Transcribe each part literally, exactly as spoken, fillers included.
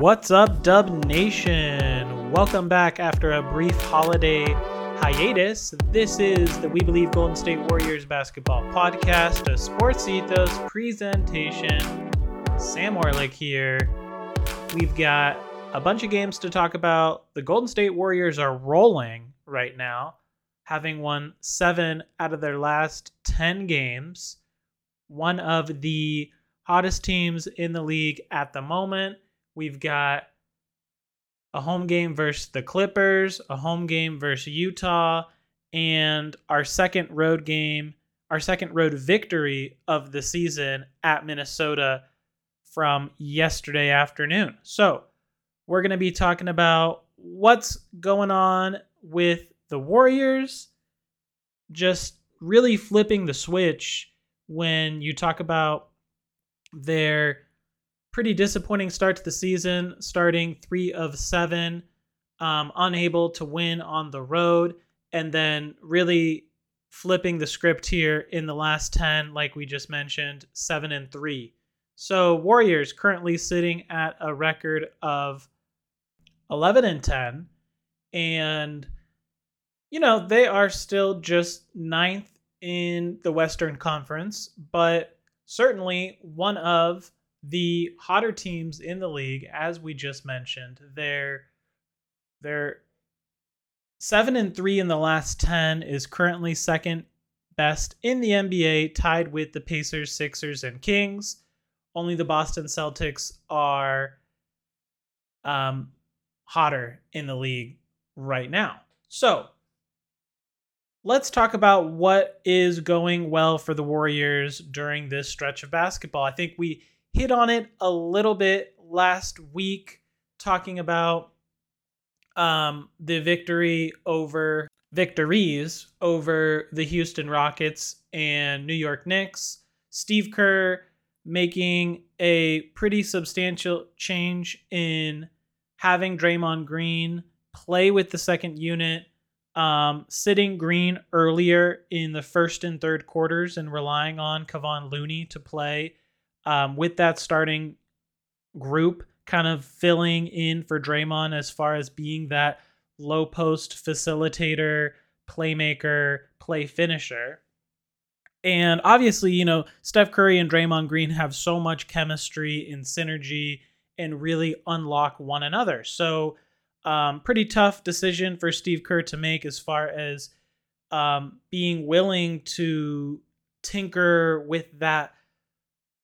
What's up, Dub Nation? Welcome back after a brief holiday hiatus. This is the We Believe Golden State Warriors basketball podcast, a Sports Ethos presentation. Sam Orlick here. We've got a bunch of games to talk about. The Golden State Warriors are rolling right now, having won seven out of their last ten games. One of the hottest teams in the league at the moment. We've got a home game versus the Clippers, a home game versus Utah, and our second road game, our second road victory of the season at Minnesota from yesterday afternoon. So we're going to be talking about what's going on with the Warriors, just really flipping the switch when you talk about their pretty disappointing start to the season, starting three of seven, um, unable to win on the road, and then really flipping the script here in the last ten, like we just mentioned, seven and three. So Warriors currently sitting at a record of eleven and ten, and, you know, they are still just ninth in the Western Conference, but certainly one of the hotter teams in the league, as we just mentioned. They're, they're seven and three in the last ten, is currently second best in the N B A, tied with the Pacers, Sixers, and Kings. Only the Boston Celtics are um, hotter in the league right now. So let's talk about what is going well for the Warriors during this stretch of basketball. I think we hit on it a little bit last week, talking about um, the victory over victories over the Houston Rockets and New York Knicks. Steve Kerr making a pretty substantial change in having Draymond Green play with the second unit, Um, sitting Green earlier in the first and third quarters and relying on Kevon Looney to play um, with that starting group, kind of filling in for Draymond as far as being that low post facilitator, playmaker, play finisher. And obviously, you know, Steph Curry and Draymond Green have so much chemistry and synergy and really unlock one another. So Um, pretty tough decision for Steve Kerr to make as far as um, being willing to tinker with that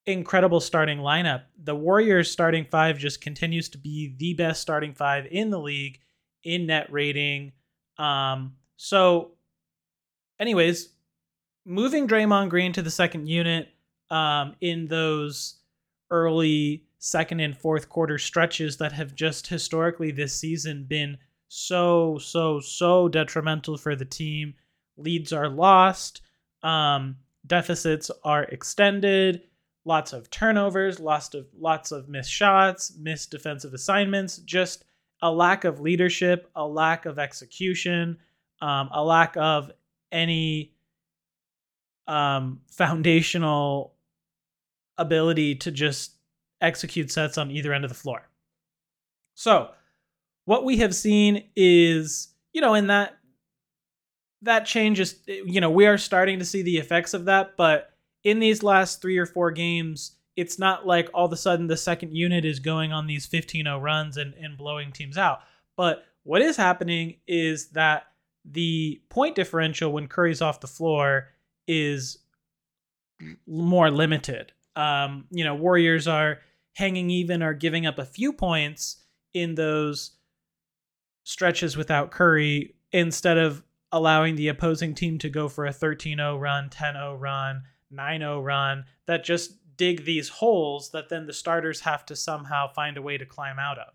incredible starting lineup. The Warriors starting five just continues to be the best starting five in the league in net rating. Um, so anyways, moving Draymond Green to the second unit um, in those early second and fourth quarter stretches that have just historically this season been so, so, so detrimental for the team. Leads are lost. Um, deficits are extended. Lots of turnovers, lots of, lots of missed shots, missed defensive assignments, just a lack of leadership, a lack of execution, um, a lack of any um, foundational ability to just execute sets on either end of the floor. So what we have seen is, you know, in that, that change is, you know, we are starting to see the effects of that, but in these last three or four games, it's not like all of a sudden the second unit is going on these fifteen oh runs and, and blowing teams out. But what is happening is that the point differential when Curry's off the floor is more limited. Um, you know, Warriors are hanging even or giving up a few points in those stretches without Curry, instead of allowing the opposing team to go for a thirteen oh run, ten oh run, nine oh run that just dig these holes that then the starters have to somehow find a way to climb out of.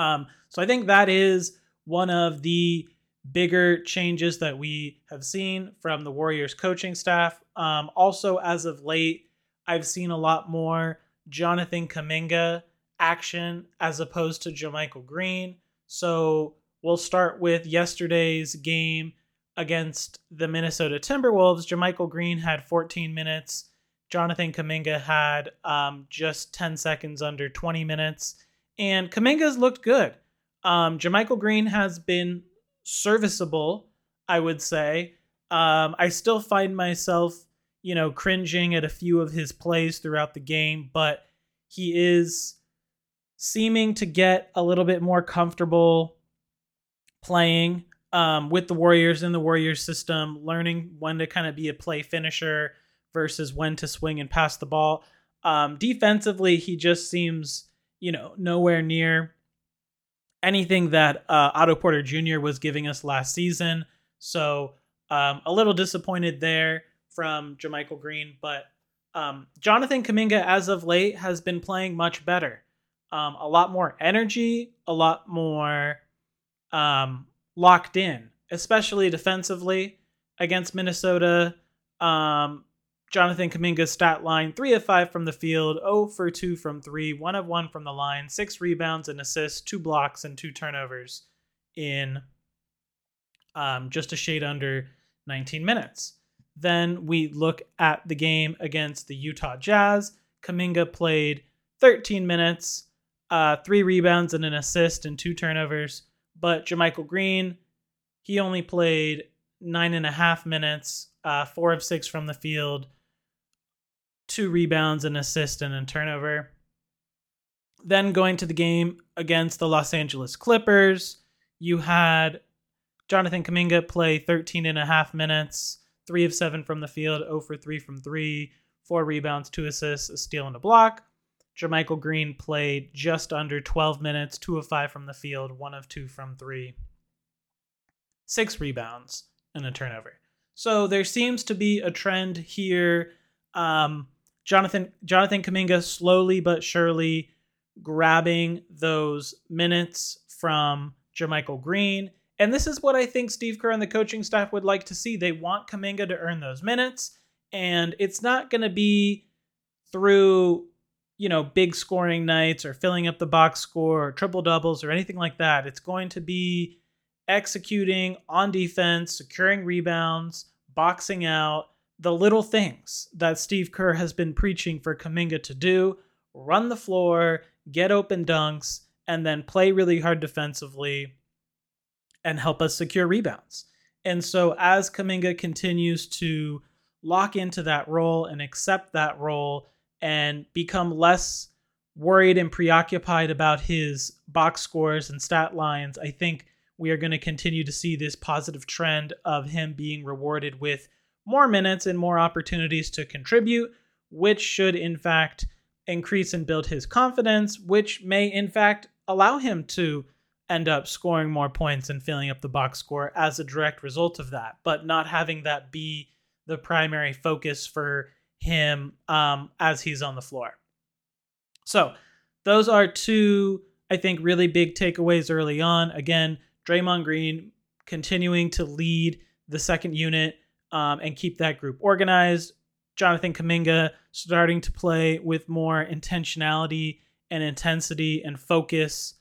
Um, so I think that is one of the bigger changes that we have seen from the Warriors coaching staff. Um, also, as of late, I've seen a lot more Jonathan Kuminga action as opposed to JaMychal Green. So we'll start with yesterday's game against the Minnesota Timberwolves. JaMychal Green had fourteen minutes, Jonathan Kuminga had um, just ten seconds under twenty minutes, and Kuminga's looked good. Um, JaMychal Green has been serviceable, I would say. Um, I still find myself, you know, cringing at a few of his plays throughout the game, but he is seeming to get a little bit more comfortable playing um, with the Warriors in the Warriors system, learning when to kind of be a play finisher versus when to swing and pass the ball. Um, defensively, he just seems, you know, nowhere near anything that uh, Otto Porter Junior was giving us last season. So um, a little disappointed there from JaMychal Green, but um, Jonathan Kuminga as of late has been playing much better. Um, a lot more energy, a lot more um, locked in, especially defensively against Minnesota. Um, Jonathan Kuminga's stat line, three of five from the field, zero for two from three, one of one from the line, six rebounds and assists, two blocks and two turnovers in um, just a shade under nineteen minutes. Then we look at the game against the Utah Jazz. Kuminga played thirteen minutes, uh, three rebounds and an assist and two turnovers. But JaMychal Green, he only played nine and a half minutes, uh, four of six from the field, two rebounds, an assist, and a turnover. Then going to the game against the Los Angeles Clippers, you had Jonathan Kuminga play thirteen and a half minutes, three of seven from the field, zero for three from three, four rebounds, two assists, a steal, and a block. JaMychal Green played just under twelve minutes, two of five from the field, one of two from three, six rebounds, and a turnover. So there seems to be a trend here. Um, Jonathan Jonathan Kuminga slowly but surely grabbing those minutes from JaMychal Green. And this is what I think Steve Kerr and the coaching staff would like to see. They want Kuminga to earn those minutes. And it's not going to be through, you know, big scoring nights or filling up the box score or triple doubles or anything like that. It's going to be executing on defense, securing rebounds, boxing out, the little things that Steve Kerr has been preaching for Kuminga to do, run the floor, get open dunks, and then play really hard defensively and help us secure rebounds. And so as Kuminga continues to lock into that role and accept that role and become less worried and preoccupied about his box scores and stat lines, I think we are going to continue to see this positive trend of him being rewarded with more minutes and more opportunities to contribute, which should in fact increase and build his confidence, which may in fact allow him to end up scoring more points and filling up the box score as a direct result of that, but not having that be the primary focus for him um, as he's on the floor. So those are two, I think, really big takeaways early on. Again, Draymond Green continuing to lead the second unit um, and keep that group organized. Jonathan Kuminga starting to play with more intentionality and intensity and focus,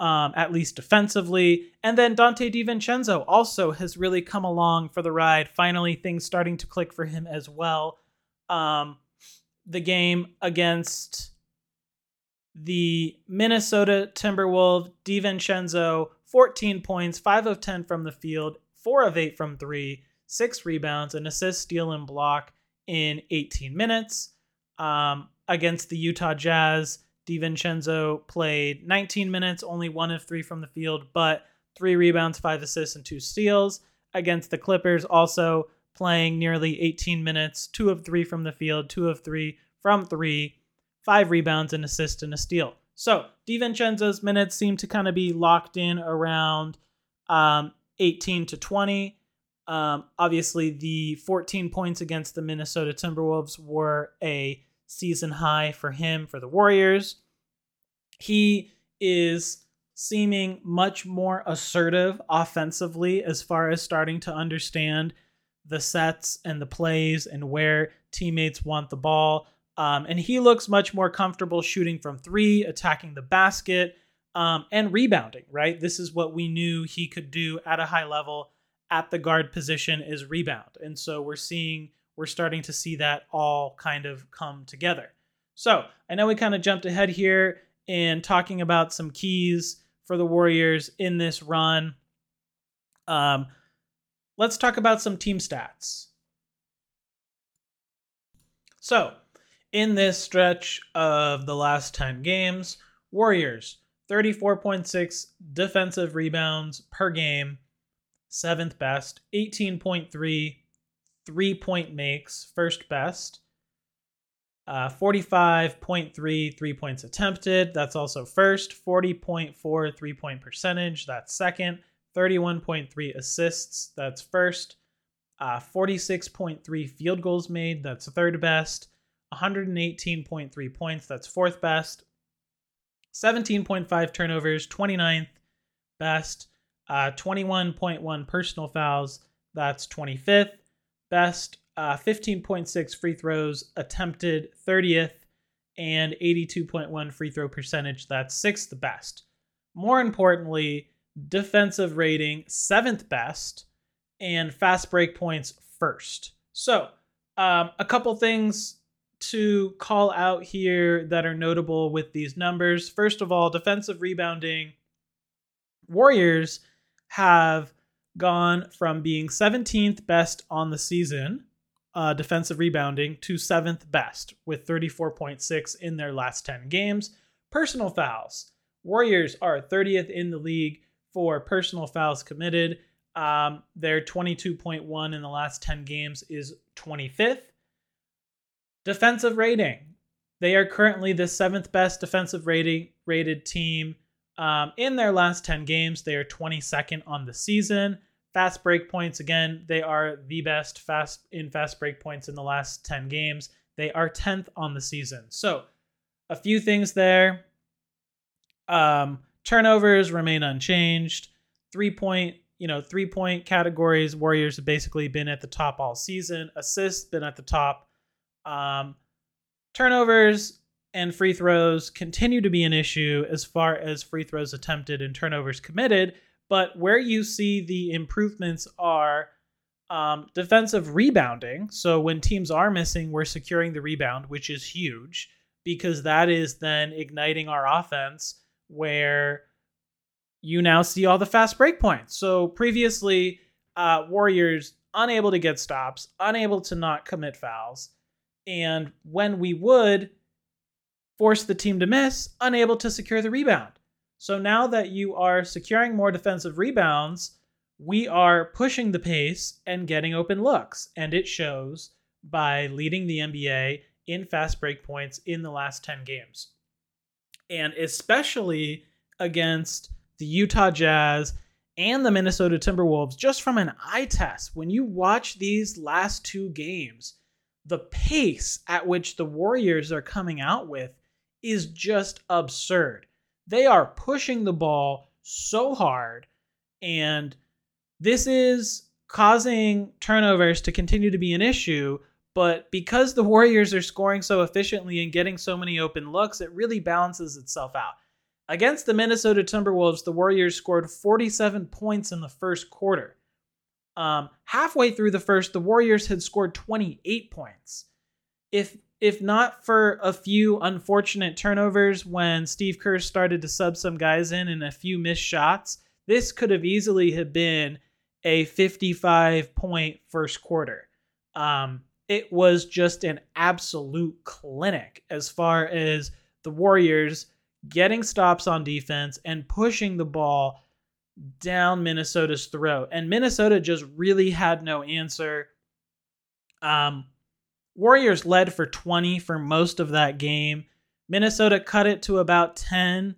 um, at least defensively. And then Dante DiVincenzo also has really come along for the ride. Finally, things starting to click for him as well. Um, the game against the Minnesota Timberwolves, DiVincenzo, fourteen points, five of ten from the field, four of eight from three, six rebounds, an assist, steal, and block in eighteen minutes. Um, against the Utah Jazz, DiVincenzo played nineteen minutes, only one of three from the field, but three rebounds, five assists, and two steals. Against the Clippers, also playing nearly eighteen minutes, two of three from the field, two of three from three, five rebounds, an assist, and a steal. So DiVincenzo's minutes seem to kind of be locked in around um, eighteen to twenty. Um, obviously, the fourteen points against the Minnesota Timberwolves were a season high for him, for the Warriors. He is seeming much more assertive offensively as far as starting to understand the sets and the plays and where teammates want the ball. Um, and he looks much more comfortable shooting from three, attacking the basket, um, and rebounding, right? This is what we knew he could do at a high level at the guard position, is rebound. And so we're seeing, we're starting to see that all kind of come together. So I know we kind of jumped ahead here in talking about some keys for the Warriors in this run. Um, let's talk about some team stats. So in this stretch of the last ten games, Warriors, thirty-four point six defensive rebounds per game, seventh best, eighteen point three three-point makes, first best, uh, forty-five point three three-points attempted, that's also first, forty point four three-point percentage, that's second, thirty-one point three assists, that's first, uh, forty-six point three field goals made, that's third best, one hundred eighteen point three points, that's fourth best, seventeen point five turnovers, twenty-ninth best, uh, twenty-one point one personal fouls, that's twenty-fifth best, uh, fifteen point six free throws attempted, thirtieth, and eighty-two point one free throw percentage, that's sixth best. More importantly, defensive rating, seventh best, and fast break points first. So um, a couple things to call out here that are notable with these numbers. First of all, defensive rebounding. Warriors have gone from being seventeenth best on the season, uh, defensive rebounding, to seventh best with thirty-four point six in their last ten games. Personal fouls. Warriors are thirtieth in the league for personal fouls committed. Um, their twenty-two point one in the last ten games is twenty-fifth. Defensive rating. They are currently the seventh best defensive rating, rated team um, in their last ten games. They are twenty-second on the season. Fast break points. Again, they are the best fast in fast break points in the last ten games. They are tenth on the season. So a few things there. Um, turnovers remain unchanged. Three point, you know, three point categories. Warriors have basically been at the top all season. Assists been at the top. Um, turnovers and free throws continue to be an issue as far as free throws attempted and turnovers committed, but where you see the improvements are um, defensive rebounding. So when teams are missing, we're securing the rebound, which is huge because that is then igniting our offense where you now see all the fast break points. So previously, uh, Warriors unable to get stops, unable to not commit fouls. And when we would force the team to miss, unable to secure the rebound. So now that you are securing more defensive rebounds, we are pushing the pace and getting open looks. And it shows by leading the N B A in fast break points in the last ten games. And especially against the Utah Jazz and the Minnesota Timberwolves, just from an eye test, when you watch these last two games, the pace at which the Warriors are coming out with is just absurd. They are pushing the ball so hard, and this is causing turnovers to continue to be an issue, but because the Warriors are scoring so efficiently and getting so many open looks, it really balances itself out. Against the Minnesota Timberwolves, the Warriors scored forty-seven points in the first quarter. Um, halfway through the first, the Warriors had scored twenty-eight points. If if not for a few unfortunate turnovers when Steve Kerr started to sub some guys in and a few missed shots, this could have easily have been a fifty-five point first quarter. Um, it was just an absolute clinic as far as the Warriors getting stops on defense and pushing the ball down Minnesota's throat, and Minnesota just really had no answer. Um, Warriors led for twenty for most of that game. Minnesota cut it to about ten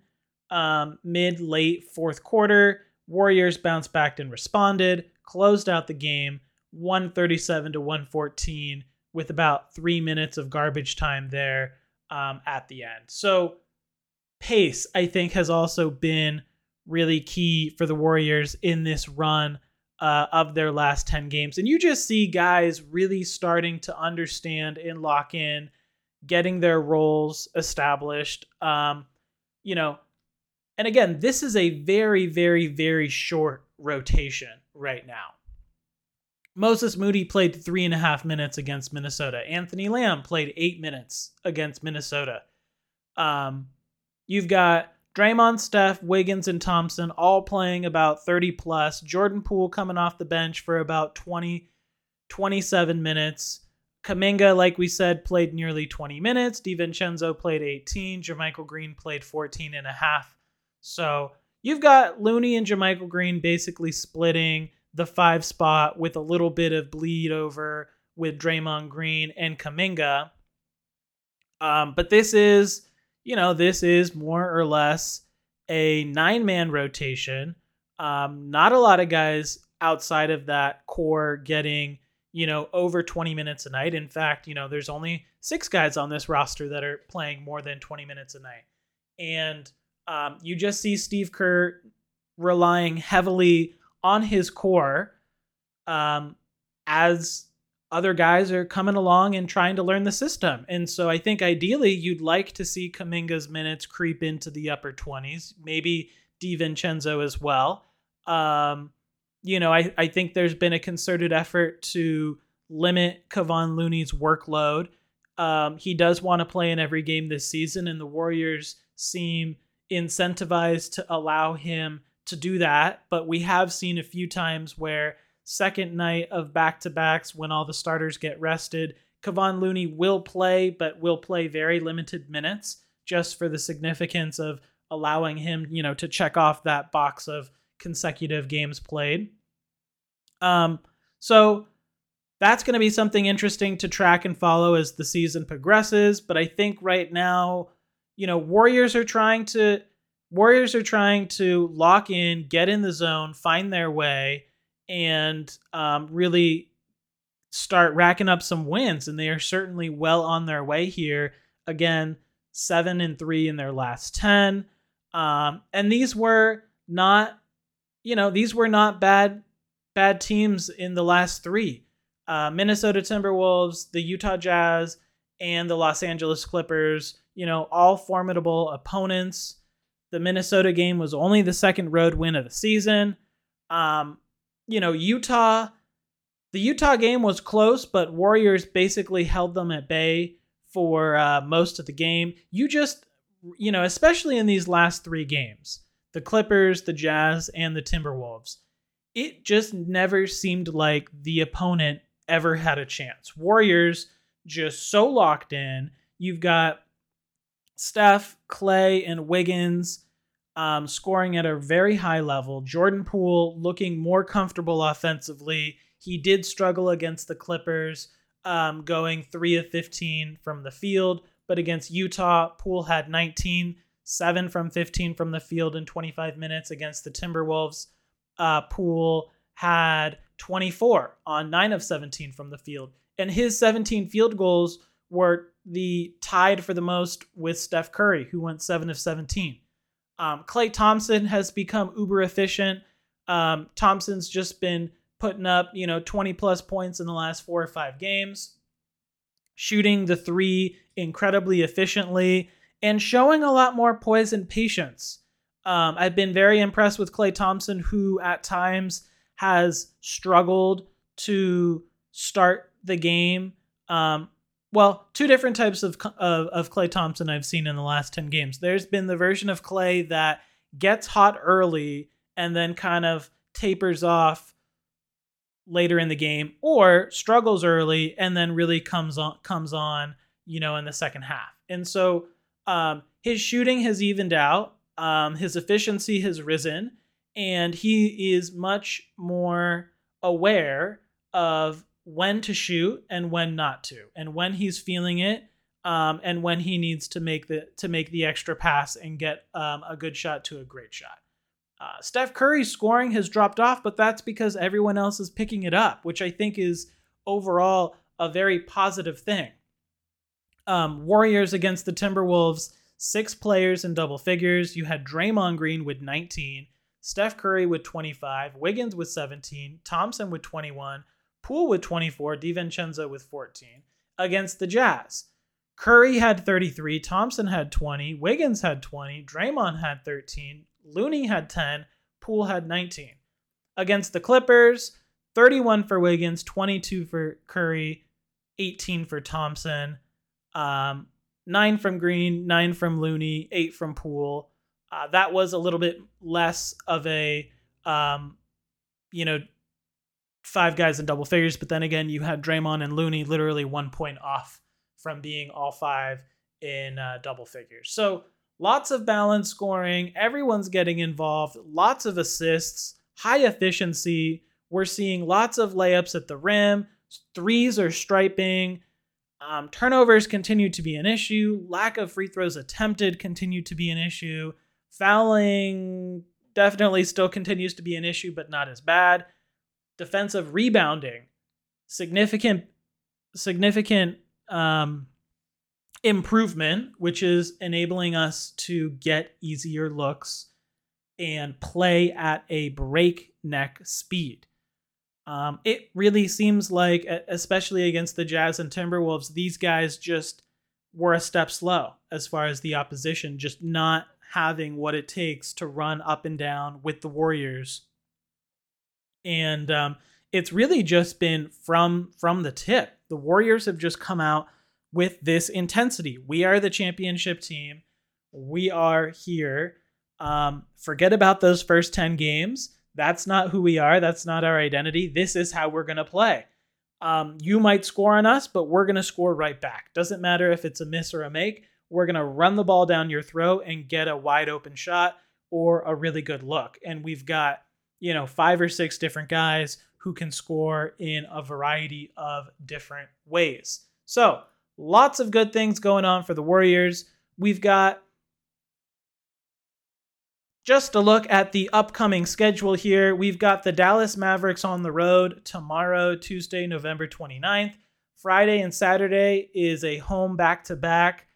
um, mid-late fourth quarter. Warriors bounced back and responded, closed out the game one thirty-seven to one fourteen with about three minutes of garbage time there um, at the end. So pace, I think, has also been really key for the Warriors in this run uh, of their last ten games. And you just see guys really starting to understand and lock in, getting their roles established. Um, you know, and again, this is a very, very, very short rotation right now. Moses Moody played three and a half minutes against Minnesota. Anthony Lamb played eight minutes against Minnesota. Um, you've got Draymond, Steph, Wiggins, and Thompson all playing about thirty plus. Jordan Poole coming off the bench for about twenty, twenty-seven minutes. Kuminga, like we said, played nearly twenty minutes. DiVincenzo played eighteen. JaMychal Green played fourteen and a half. So you've got Looney and JaMychal Green basically splitting the five spot with a little bit of bleed over with Draymond Green and Kuminga. Um, but this is, you know, this is more or less a nine-man rotation. Um, not a lot of guys outside of that core getting, you know, over twenty minutes a night. In fact, you know, there's only six guys on this roster that are playing more than twenty minutes a night. And um, you just see Steve Kerr relying heavily on his core um, as other guys are coming along and trying to learn the system. And so I think ideally you'd like to see Kuminga's minutes creep into the upper twenties, maybe DiVincenzo as well. Um, you know, I, I think there's been a concerted effort to limit Kevon Looney's workload. Um, he does want to play in every game this season, and the Warriors seem incentivized to allow him to do that. But we have seen a few times where second night of back-to-backs when all the starters get rested, Kevon Looney will play, but will play very limited minutes just for the significance of allowing him, you know, to check off that box of consecutive games played. Um, so that's going to be something interesting to track and follow as the season progresses. But I think right now, you know, Warriors are trying to Warriors are trying to lock in, get in the zone, find their way, and um, really start racking up some wins. And they are certainly well on their way here. Again, seven and three in their last ten. Um, and these were not, you know, these were not bad, bad teams in the last three. Uh, Minnesota Timberwolves, the Utah Jazz, and the Los Angeles Clippers, you know, all formidable opponents. The Minnesota game was only the second road win of the season. Um, you know, Utah, the Utah game was close, but Warriors basically held them at bay for uh, most of the game. You just, you know, especially in these last three games, the Clippers, the Jazz, and the Timberwolves, it just never seemed like the opponent ever had a chance. Warriors just so locked in. You've got Steph, Klay, and Wiggins um, scoring at a very high level. Jordan Poole looking more comfortable offensively. He did struggle against the Clippers, um, going three of fifteen from the field. But against Utah, Poole had nineteen, seven from fifteen from the field in twenty-five minutes. Against the Timberwolves, uh, Poole had twenty-four on nine of seventeen from the field. And his seventeen field goals were the tied for the most with Steph Curry, who went seven of seventeen. Um, Klay Thompson has become uber efficient. Um, Thompson's just been putting up, you know, twenty plus points in the last four or five games, shooting the three incredibly efficiently and showing a lot more poise and patience. Um, I've been very impressed with Klay Thompson, who at times has struggled to start the game. Um, Well, two different types of, of of Klay Thompson I've seen in the last ten games. There's been the version of Klay that gets hot early and then kind of tapers off later in the game, or struggles early and then really comes on, comes on, you know, in the second half. And so um, his shooting has evened out, um, his efficiency has risen, and he is much more aware of when to shoot and when not to, and when he's feeling it, um, and when he needs to make the to make the extra pass and get um, a good shot to a great shot. Uh, Steph Curry's scoring has dropped off, but that's because everyone else is picking it up, which I think is overall a very positive thing. Um, Warriors against the Timberwolves, six players in double figures. You had Draymond Green with nineteen, Steph Curry with twenty-five, Wiggins with seventeen, Thompson with twenty-one, Poole with twenty-four, DiVincenzo with fourteen. Against the Jazz, Curry had thirty-three, Thompson had twenty, Wiggins had twenty, Draymond had thirteen, Looney had ten, Poole had nineteen. Against the Clippers, thirty-one for Wiggins, twenty-two for Curry, eighteen for Thompson, um, nine from Green, nine from Looney, eight from Poole. Uh, that was a little bit less of a, um, you know, five guys in double figures. But then again, you had Draymond and Looney literally one point off from being all five in uh, double figures. So lots of balanced scoring. Everyone's getting involved. Lots of assists. High efficiency. We're seeing lots of layups at the rim. Threes are striping. Um, turnovers continue to be an issue. Lack of free throws attempted continue to be an issue. Fouling definitely still continues to be an issue, but not as bad. Defensive rebounding, significant, significant um, improvement, which is enabling us to get easier looks and play at a breakneck speed. Um, it really seems like, especially against the Jazz and Timberwolves, these guys just were a step slow as far as the opposition, just not having what it takes to run up and down with the Warriors. And um, it's really just been from, from the tip. The Warriors have just come out with this intensity. We are the championship team. We are here. Um, forget about those first ten games. That's not who we are. That's not our identity. This is how we're going to play. Um, you might score on us, but we're going to score right back. Doesn't matter if it's a miss or a make. We're going to run the ball down your throat and get a wide open shot or a really good look. And we've got, you know, five or six different guys who can score in a variety of different ways. So lots of good things going on for the Warriors. We've got just a look at the upcoming schedule here. We've got the Dallas Mavericks on the road tomorrow, Tuesday, November twenty-ninth. Friday and Saturday is a home back-to-back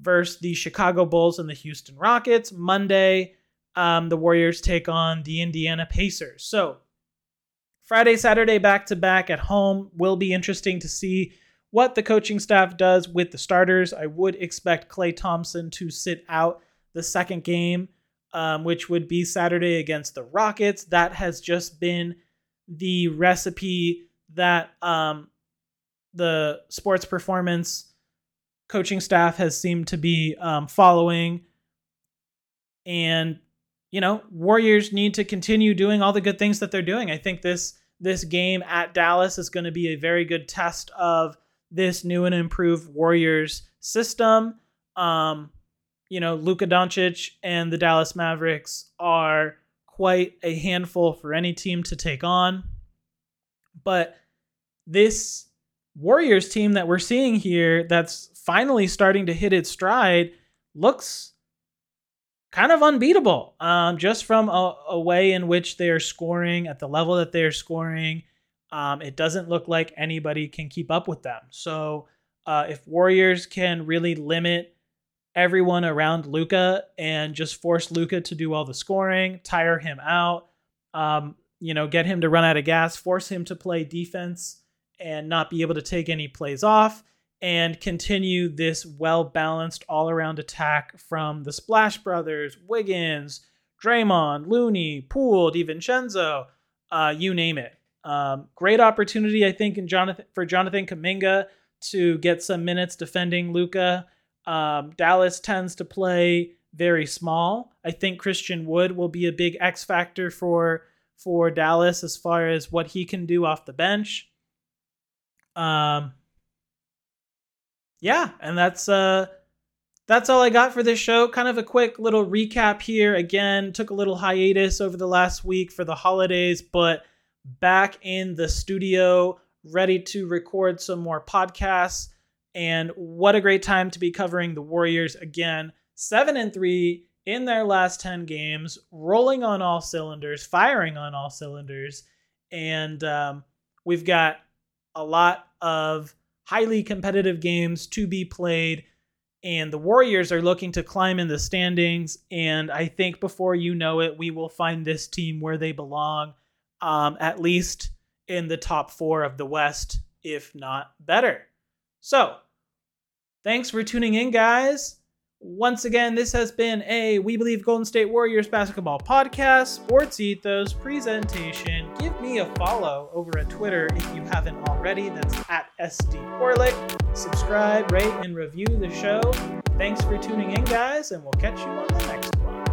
versus the Chicago Bulls and the Houston Rockets. Monday, um, the Warriors take on the Indiana Pacers. So Friday, Saturday, back-to-back at home. Will be interesting to see what the coaching staff does with the starters. I would expect Klay Thompson to sit out the second game, Um, which would be Saturday against the Rockets. That has just been the recipe that um, the sports performance coaching staff has seemed to be um, following. And, you know, Warriors need to continue doing all the good things that they're doing. I think this this game at Dallas is going to be a very good test of this new and improved Warriors system. Um You know, Luka Doncic and the Dallas Mavericks are quite a handful for any team to take on. But this Warriors team that we're seeing here that's finally starting to hit its stride looks kind of unbeatable, um, just from a, a way in which they are scoring at the level that they are scoring. Um, it doesn't look like anybody can keep up with them. So uh, if Warriors can really limit everyone around Luka and just force Luka to do all the scoring, tire him out, um, you know, get him to run out of gas, force him to play defense and not be able to take any plays off, and continue this well-balanced all-around attack from the Splash Brothers, Wiggins, Draymond, Looney, Poole, DiVincenzo, uh, you name it. Um, great opportunity, I think, in Jonathan for Jonathan Kuminga to get some minutes defending Luka. Um, Dallas tends to play very small. I think Christian Wood will be a big X factor for for Dallas as far as what he can do off the bench. Um, yeah, and that's uh, that's all I got for this show. Kind of a quick little recap here. Again, took a little hiatus over the last week for the holidays, but back in the studio, ready to record some more podcasts. And what a great time to be covering the Warriors again. Seven and three in their last ten games, rolling on all cylinders, firing on all cylinders. And um, we've got a lot of highly competitive games to be played. And the Warriors are looking to climb in the standings. And I think before you know it, we will find this team where they belong, um, at least in the top four of the West, if not better. So, thanks for tuning in, guys. Once again, this has been a We Believe Golden State Warriors basketball podcast, Sports Ethos presentation. Give me a follow over at Twitter if you haven't already. That's at S D Orlick. Subscribe, rate, and review the show. Thanks for tuning in, guys, and we'll catch you on the next one.